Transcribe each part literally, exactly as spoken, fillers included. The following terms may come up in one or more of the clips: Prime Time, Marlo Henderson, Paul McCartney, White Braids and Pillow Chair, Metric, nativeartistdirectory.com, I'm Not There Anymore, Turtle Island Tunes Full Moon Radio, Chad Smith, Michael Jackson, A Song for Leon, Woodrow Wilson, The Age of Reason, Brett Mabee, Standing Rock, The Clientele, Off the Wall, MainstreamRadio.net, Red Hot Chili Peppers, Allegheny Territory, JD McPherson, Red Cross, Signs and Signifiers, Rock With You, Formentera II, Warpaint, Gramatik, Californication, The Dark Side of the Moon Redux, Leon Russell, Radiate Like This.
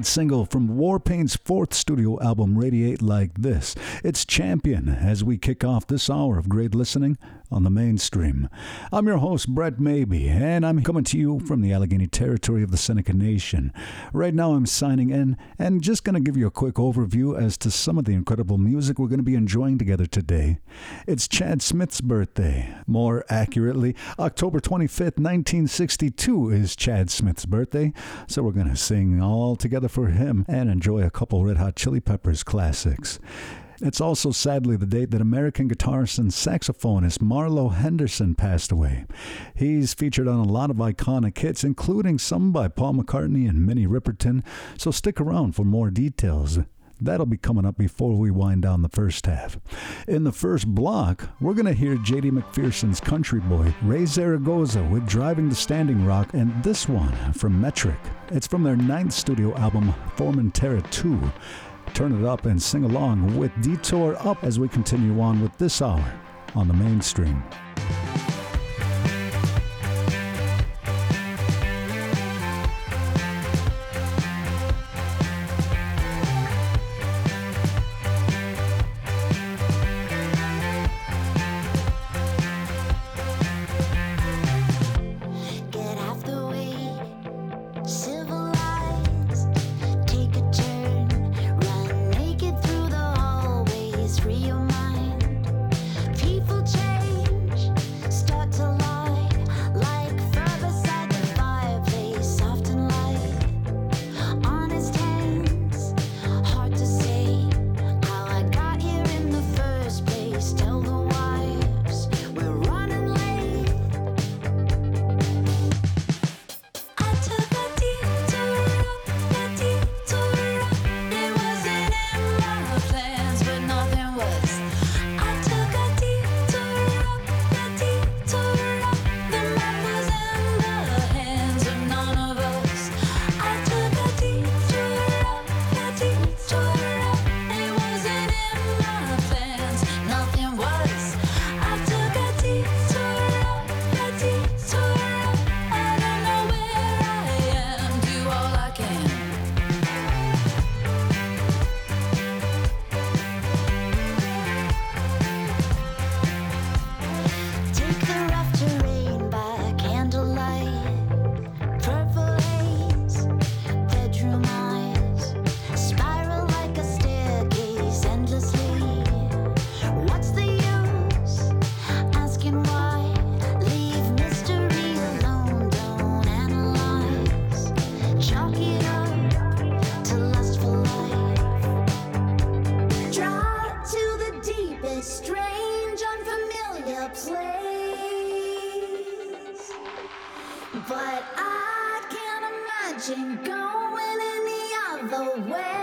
Single from Warpaint's fourth studio album, Radiate Like This. It's Champion as we kick off this hour of great listening on the mainstream. I'm your host, Brett Mabee, and I'm coming to you from the Allegheny Territory of the Seneca Nation. Right now, I'm signing in and just going to give you a quick overview as to some of the incredible music we're going to be enjoying together today. It's Chad Smith's birthday. More accurately, October twenty-fifth, nineteen sixty-two is Chad Smith's birthday, so we're going to sing all together for him and enjoy a couple Red Hot Chili Peppers classics. It's also sadly the date that American guitarist and saxophonist Marlo Henderson passed away. He's featured on a lot of iconic hits, including some by Paul McCartney and Minnie Riperton, so stick around for more details. That'll be coming up before we wind down the first half. In the first block, we're going to hear J D McPherson's country boy, Raye Zaragoza, with Driving the Standing Rock, and this one from Metric. It's from their ninth studio album, Formentera two. Turn it up and sing along with Detour Up as we continue on with this hour on the mainstream. but I can't imagine going any other way.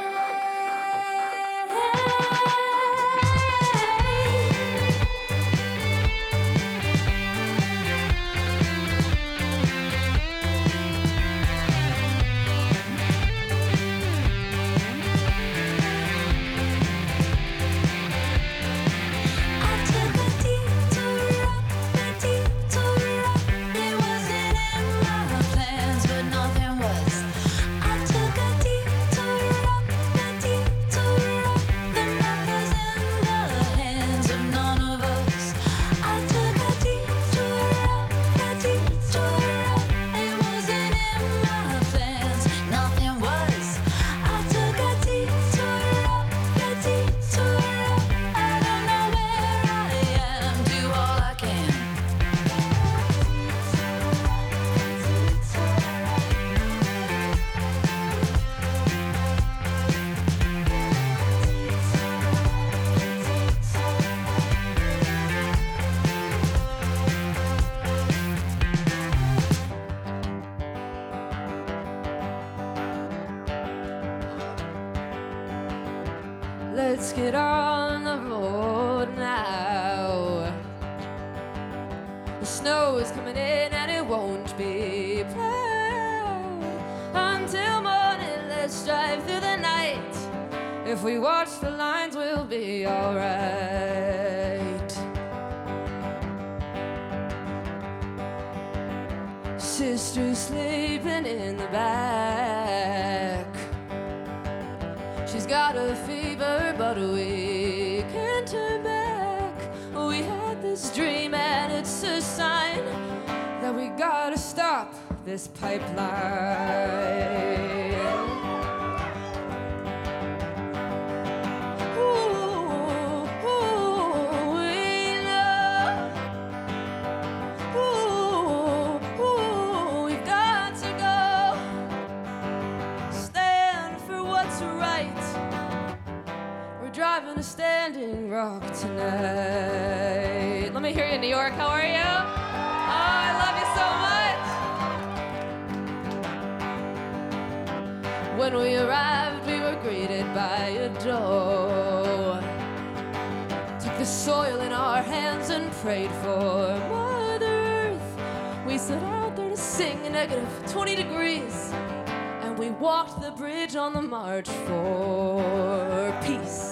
Let's get on the road now. The snow is coming in and it won't be plowed until morning. Let's drive through the night. If we watch the lines, we'll be alright. Sister's sleeping in the back. She's got a fever, but we can't turn back. We had this dream, and it's a sign that we gotta stop this pipeline. Ooh, ooh, we know. Ooh, ooh, we got to go. Stand for what's right. Driving a standing rock tonight. Let me hear you, New York. How are you? Oh, I love you so much. When we arrived, we were greeted by a door. Took the soil in our hands and prayed for Mother Earth. We set out there to sing in negative twenty degrees. And we walked the bridge on the march for peace.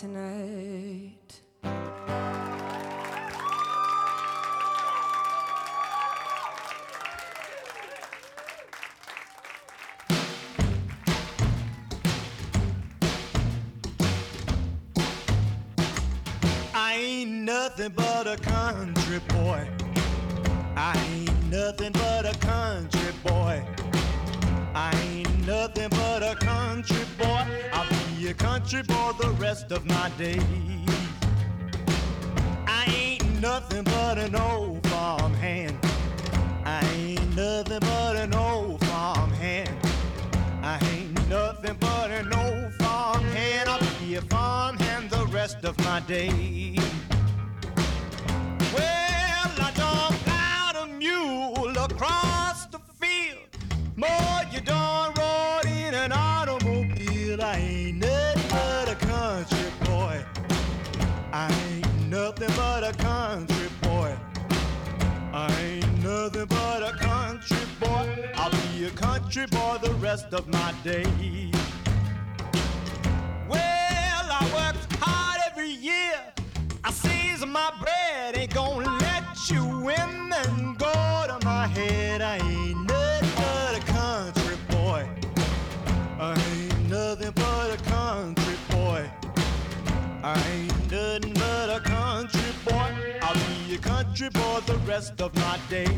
Tonight. I ain't nothing but a country boy. I ain't nothing but a country boy. I ain't nothing but a country boy. I'll be a country boy the rest of my days. I ain't nothing but an old farm hand. I ain't nothing but an old farm hand. I ain't nothing but an old farm hand. I'll be a farm hand the rest of my days. Well, I done plowed a mule across the field. More, you done rode in an automobile. I ain't nothing but a country boy. I ain't nothing but a country boy. I ain't nothing but a country boy. I'll be a country boy the rest of my days. Well, I worked hard every year. I seized my bread, ain't gonna let you in and go to my head. I ain't nothing but a country boy. I ain't nothing but a country boy. I ain't nothing but a country boy. I'll be a country boy the rest of my days.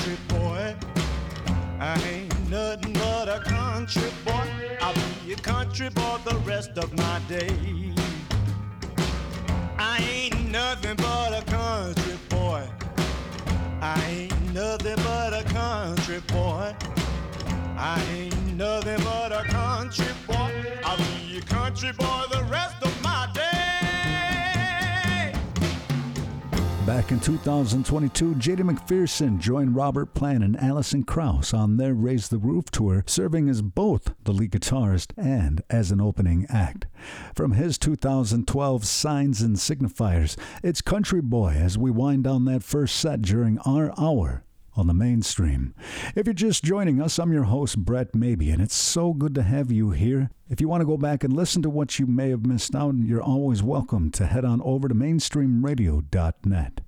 Country boy, I'll be a country boy the rest of my days. I ain't nothing but a country boy. I ain't nothing but a country boy. I ain't nothing but a country boy. I'll be a country boy the rest of my days. Back in two thousand twenty-two, J D McPherson joined Robert Plant and Alison Krauss on their Raise the Roof tour, serving as both the lead guitarist and as an opening act. From his two thousand twelve Signs and Signifiers, it's Country Boy as we wind down that first set during our hour on the Mainstream. If you're just joining us, I'm your host, Brett Mabee, and it's so good to have you here. If you want to go back and listen to what you may have missed out, you're always welcome to head on over to mainstream radio dot net.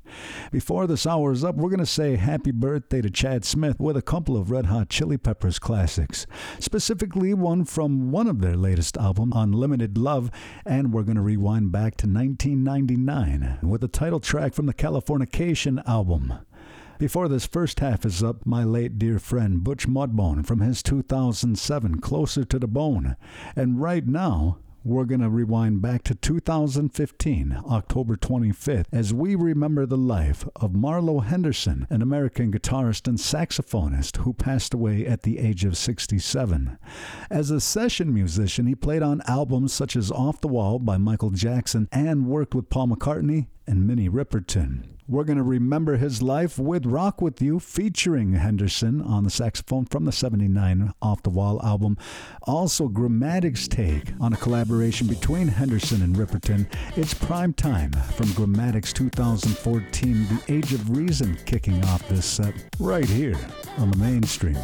Before this hour is up, we're going to say happy birthday to Chad Smith with a couple of Red Hot Chili Peppers classics, specifically one from one of their latest album, Unlimited Love, and we're going to rewind back to nineteen ninety-nine with the title track from the Californication album. Before this first half is up, my late dear friend Butch Mudbone from his two thousand seven Closer to the Bone. And right now, we're going to rewind back to two thousand fifteen, October twenty-fifth, as we remember the life of Marlo Henderson, an American guitarist and saxophonist who passed away at the age of sixty-seven. As a session musician, he played on albums such as Off the Wall by Michael Jackson and worked with Paul McCartney and Minnie Riperton. We're going to remember his life with Rock With You, featuring Henderson on the saxophone from the seventy-nine Off the Wall album. Also, Gramatik's take on a collaboration between Henderson and Riperton. It's Prime Time from Gramatik's two thousand fourteen The Age of Reason, kicking off this set right here on the Mainstream.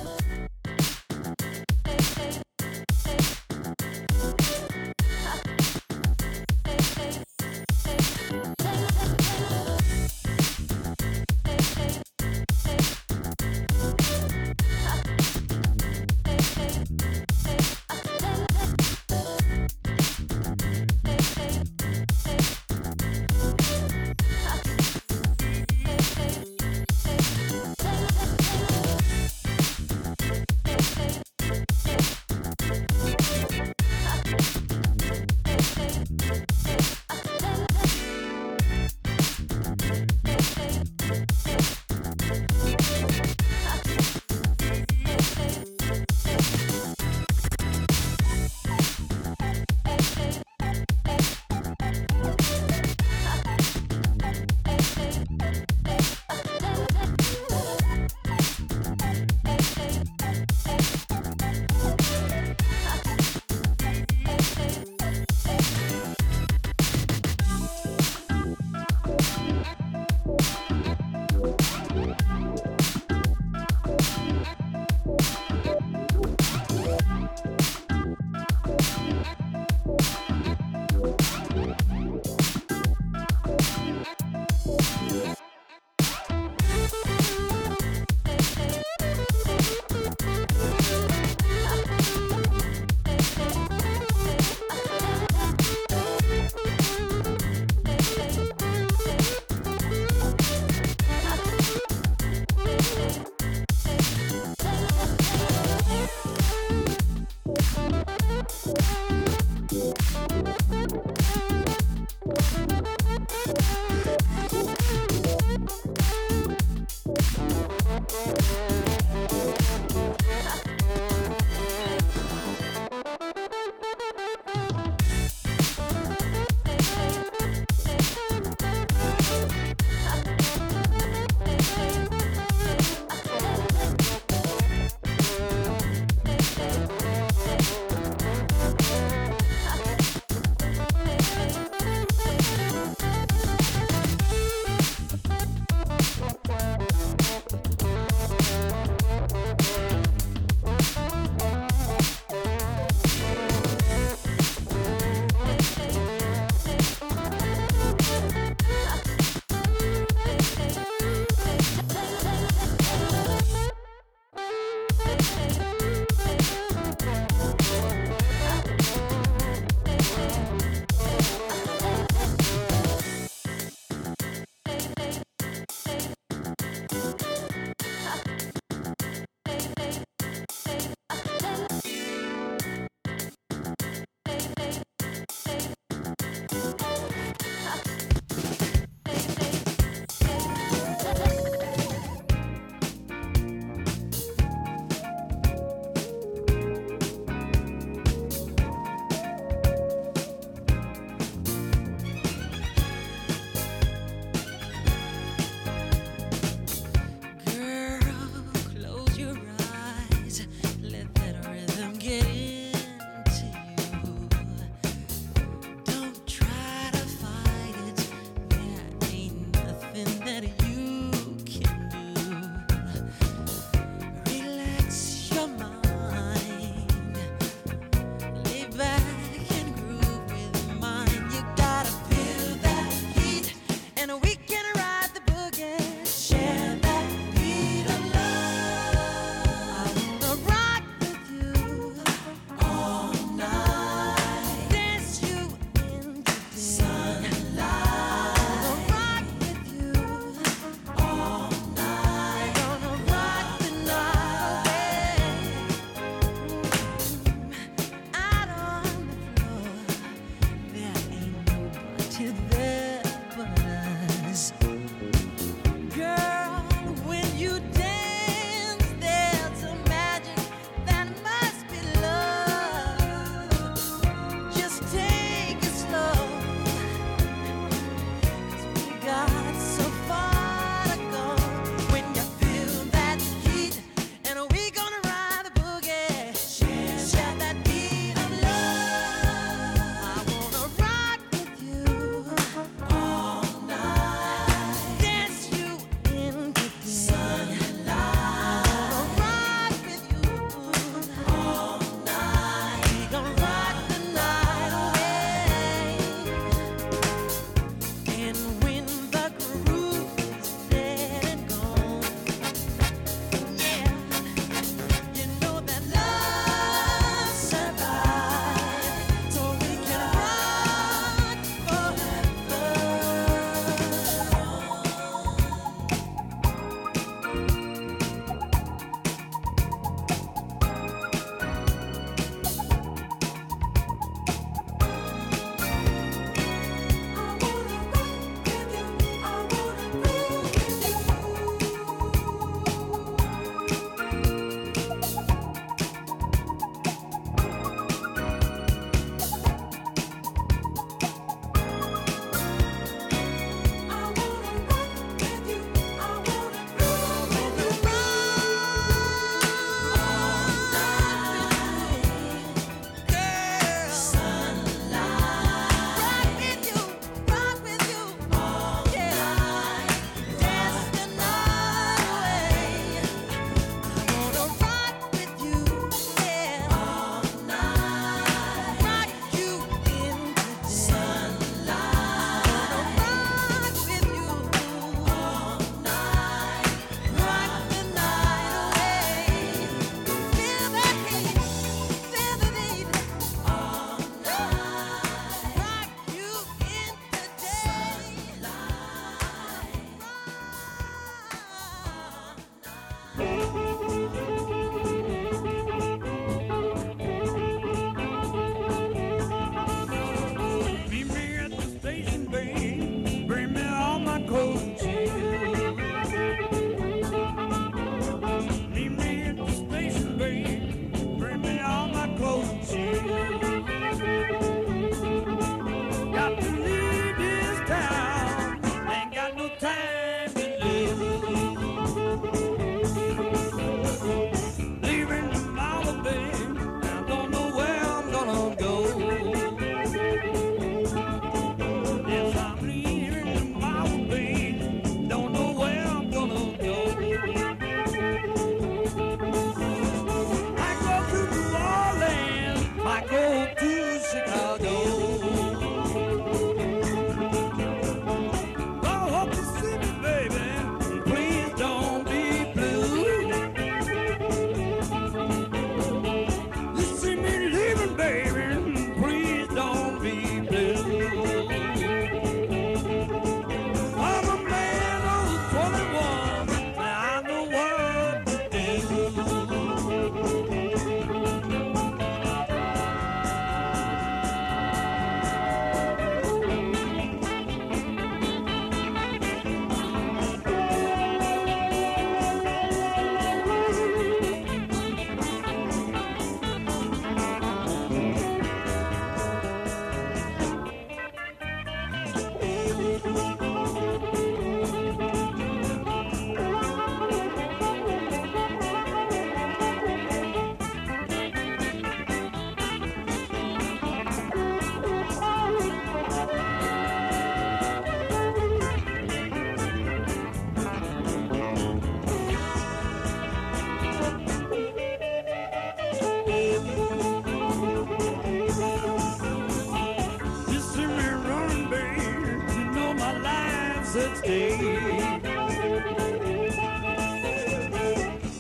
Blessed day.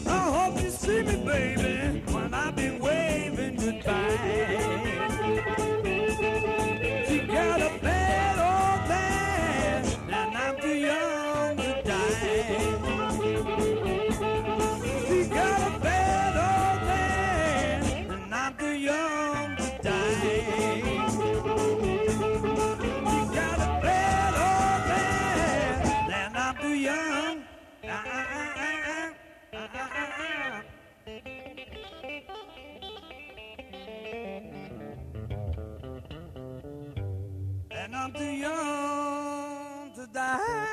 I hope you see me, baby, when I've been waving goodbye. She got a bad old man, and I'm too young to die. She got a bad old man, and I'm too young to die. And I'm too young to die.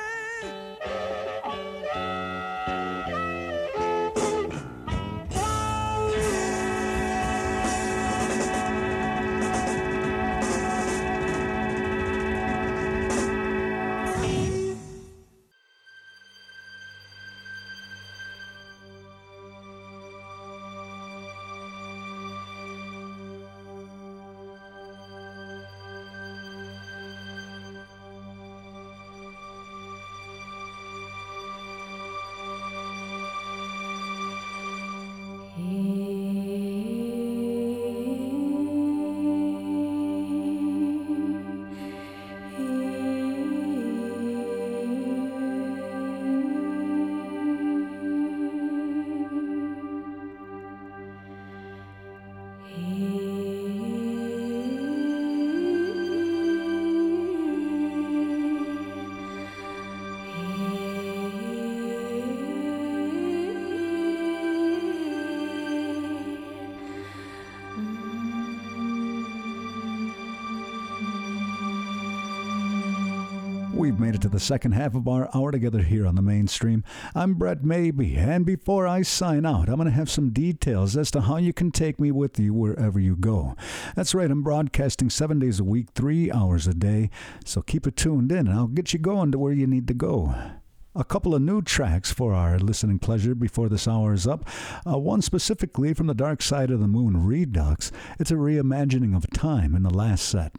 Made it to the second half of our hour together here on the Mainstream. I'm Brett Mabee, and before I sign out, I'm going to have some details as to how you can take me with you wherever you go. That's right, I'm broadcasting seven days a week, three hours a day, so keep it tuned in, and I'll get you going to where you need to go. A couple of new tracks for our listening pleasure before this hour is up. Uh, one specifically from The Dark Side of the Moon Redux. It's a reimagining of time in the last set.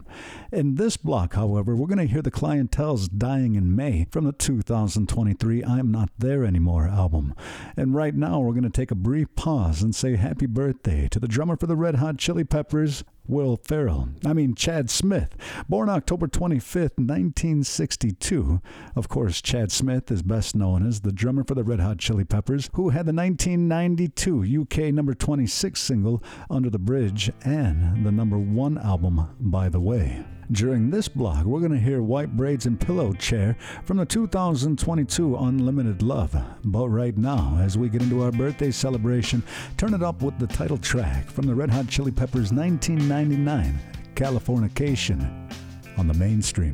In this block, however, we're going to hear The Clientele's Dying in May from the two thousand twenty-three I'm Not There Anymore album. And right now, we're going to take a brief pause and say happy birthday to the drummer for the Red Hot Chili Peppers, Will Ferrell, I mean Chad Smith, born October twenty-fifth, nineteen sixty-two. Of course, Chad Smith is best known as the drummer for the Red Hot Chili Peppers, who had the nineteen ninety-two U K number twenty-six single, Under the Bridge, and the number one album, By the Way. During this block, we're going to hear White Braids and Pillow Chair from the two thousand twenty-two Unlimited Love. But right now, as we get into our birthday celebration, turn it up with the title track from the Red Hot Chili Peppers' nineteen ninety-nine Californication on the Mainstream.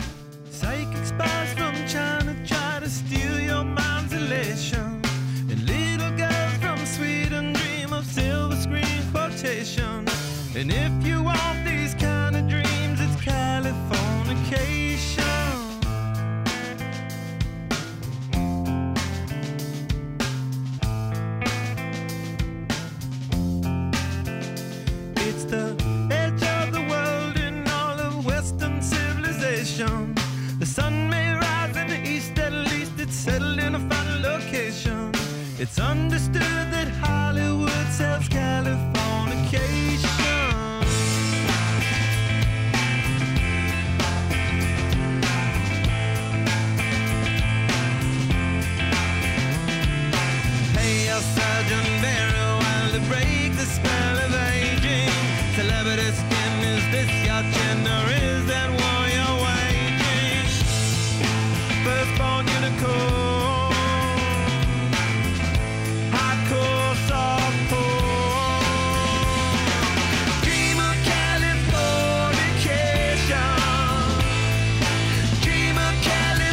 Psychic spies from China try to steal your mind's elation, and little girls from Sweden dream of silver screen quotation. And if you want these kind of dreams, Californication. It's the edge of the world in all of Western civilization. The sun may rise in the east, at least it's settled in a final location. It's understood that Hollywood sells Californication. Sergeant Barrow, while to break the spell of aging. Celebrity skin, is this your gender? Is that war you're waging? Firstborn unicorn, hardcore soft porn. Dream of Californication. Dream of Californication.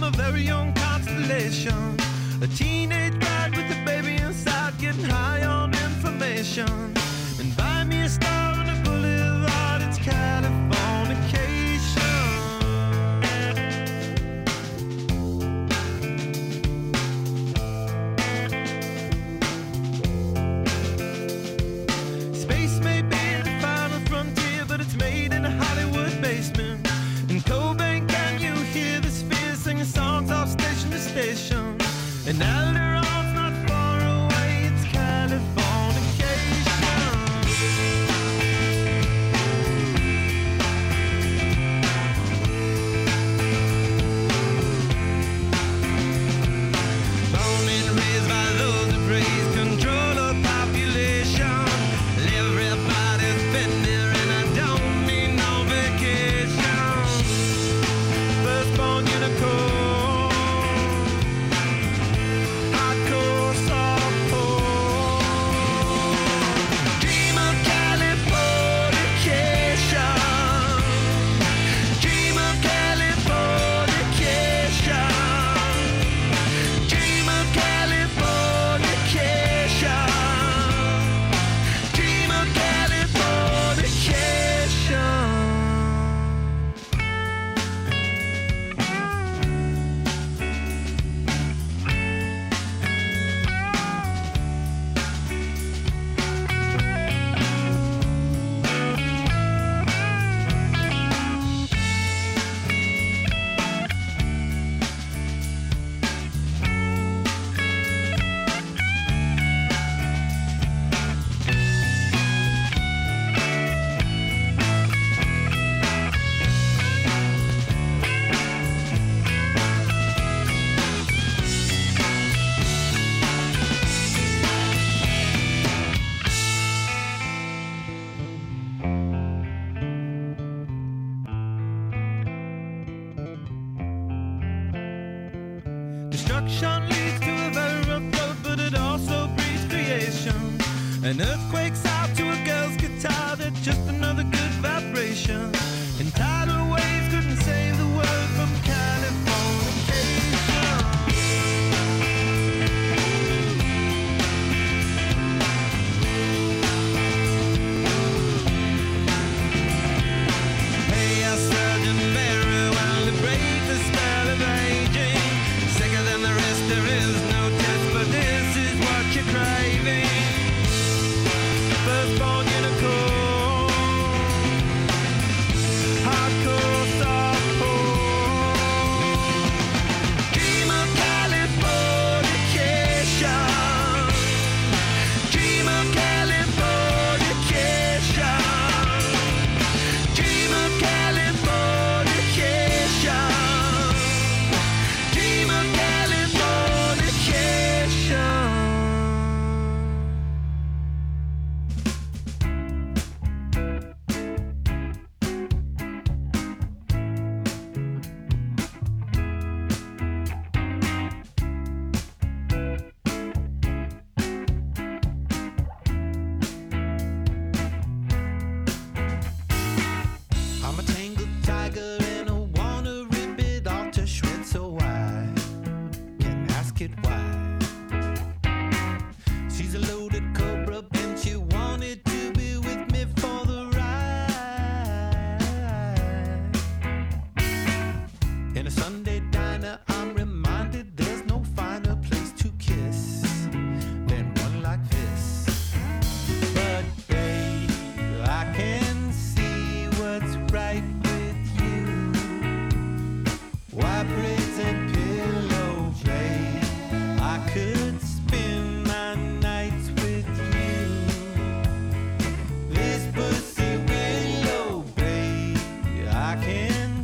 A very young constellation, a teenage bride with a baby inside, getting high on information. And buy me a star on the boulevard, it's Californication. And Alderon's not far away, it's Californication. Born and raised by those that raise control of population. And everybody's been there and I don't need no vacation. Firstborn unicorn. An earthquake's out to a girl's guitar, they're just another good vibration. And tidal waves couldn't save the world from Californication. Hey, I surgeon very well to break the spell of aging. Sicker than the rest, there is no test, but this is what you're craving. Born unicorn, hardcore softcore. Dream of Californication. Dream of Californication. Dream of Californication. Dream of Californication. Can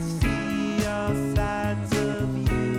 see all sides of you.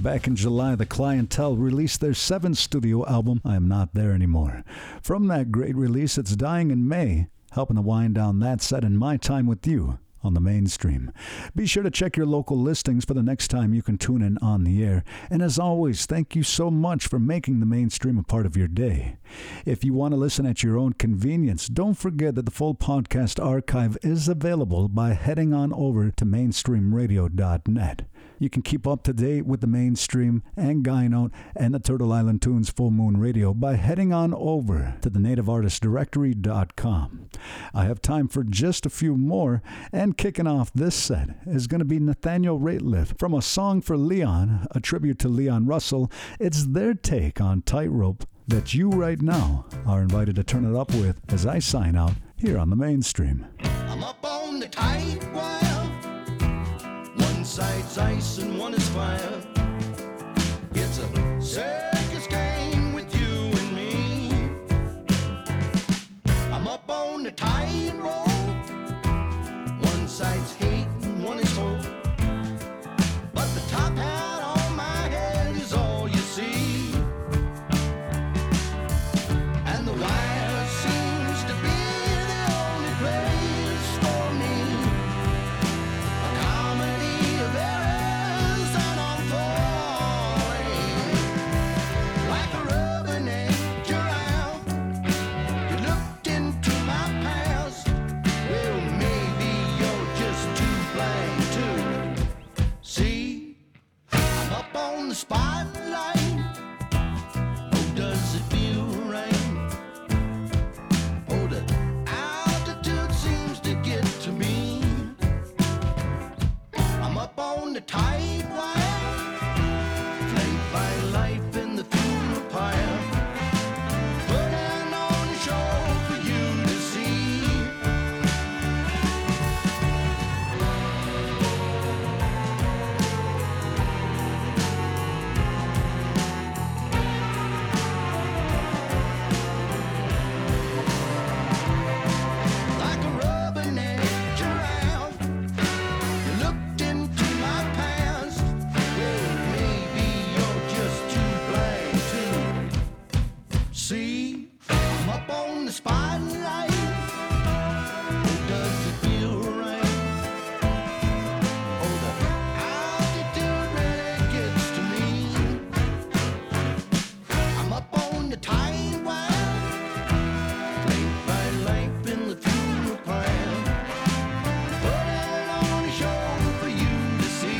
Back in July, The Clientele released their seventh studio album, I'm Not There Anymore. From that great release, it's Dying in May, helping to wind down that set in My Time With You. on the mainstream. Be sure to check your local listings for the next time you can tune in on the air. And as always, thank you so much for making the mainstream a part of your day. If you want to listen at your own convenience, don't forget that the full podcast archive is available by heading on over to mainstream radio dot net. You can keep up to date with the mainstream and Gynote and the Turtle Island Tunes Full Moon Radio by heading on over to the native artist directory dot com. I have time for just a few more, and kicking off this set is going to be Nathaniel Rateliff from A Song for Leon, a tribute to Leon Russell. It's their take on Tightrope that you right now are invited to turn it up with as I sign out here on the mainstream. I'm up on the tight wire. One side's ice and one is fire. It's a circus game with you and me. I'm up on the tightrope. One side's hate and one is hope. But the top hat on my head is all you see. And the wire seems to be the only place for me. On the spotlight, oh, does it feel right? Oh, the altitude seems to get to me. I'm up on the tight wire, flanked by life in the funeral pyre, putting on a show for you to see. Spotlight, oh, does it feel right? Oh, the altitude really gets to me. I'm up on the tight wire, flanked by life in the funeral pyre, putting on a show for you to see.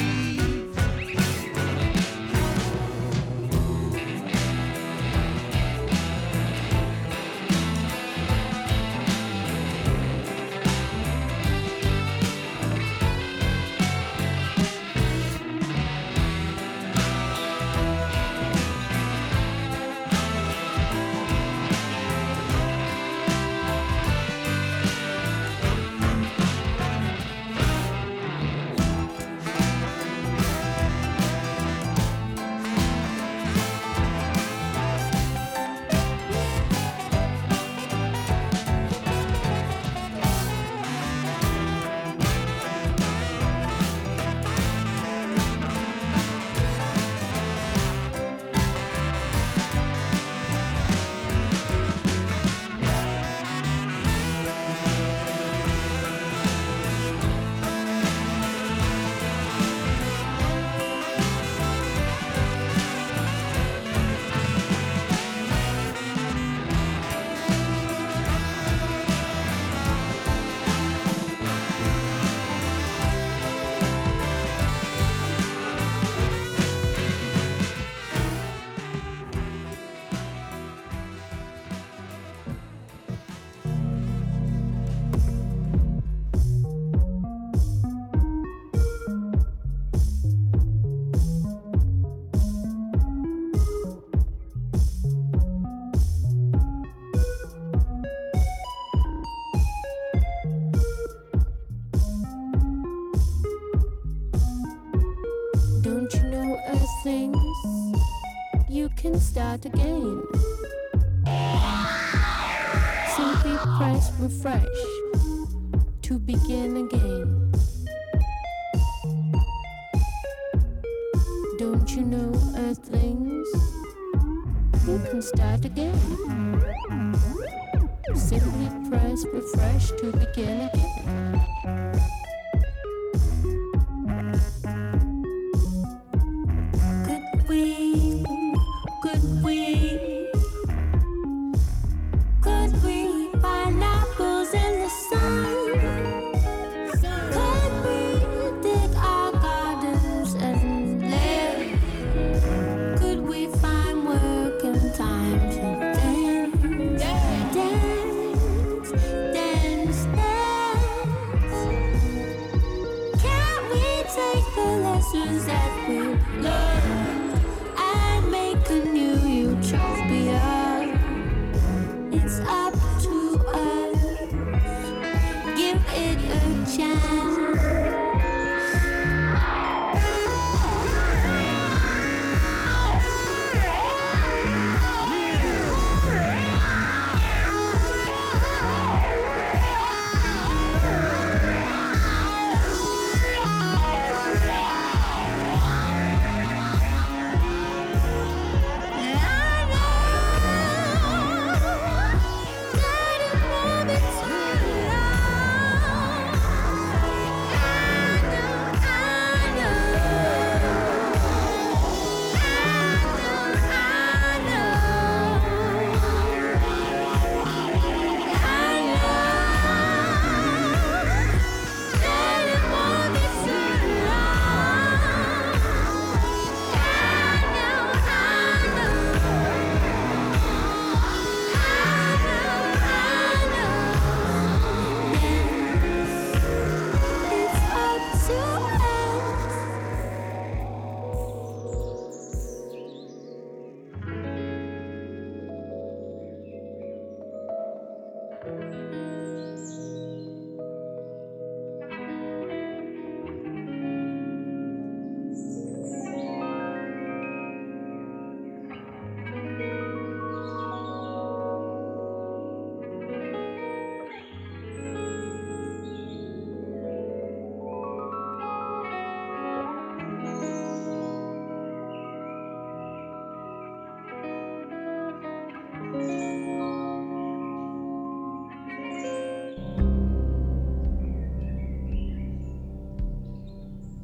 Again, simply press refresh to begin again. Don't you know, earthlings, you can start again. Simply press refresh to begin again.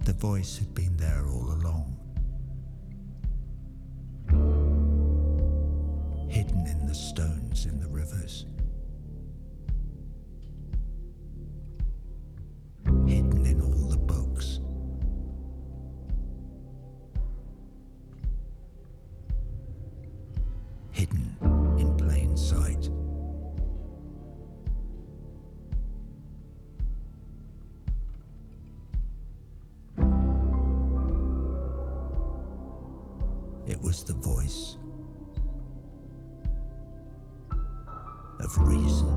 The voice had been there all along, hidden in the stones in the rivers, hidden in all the books. Hidden in plain sight. It was the voice of reason.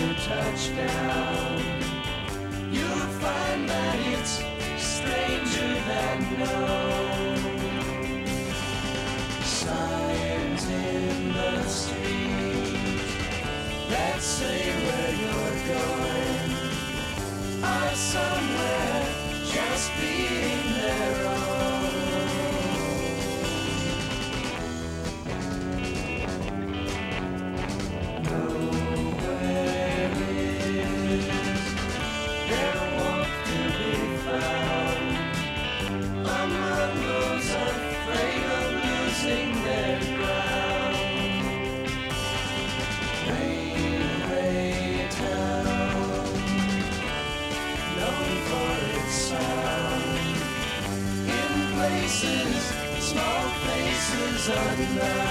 you touch down, you'll find that it's stranger than known. Signs in the street that say where you're going are somewhere just being their own. Small places unknown.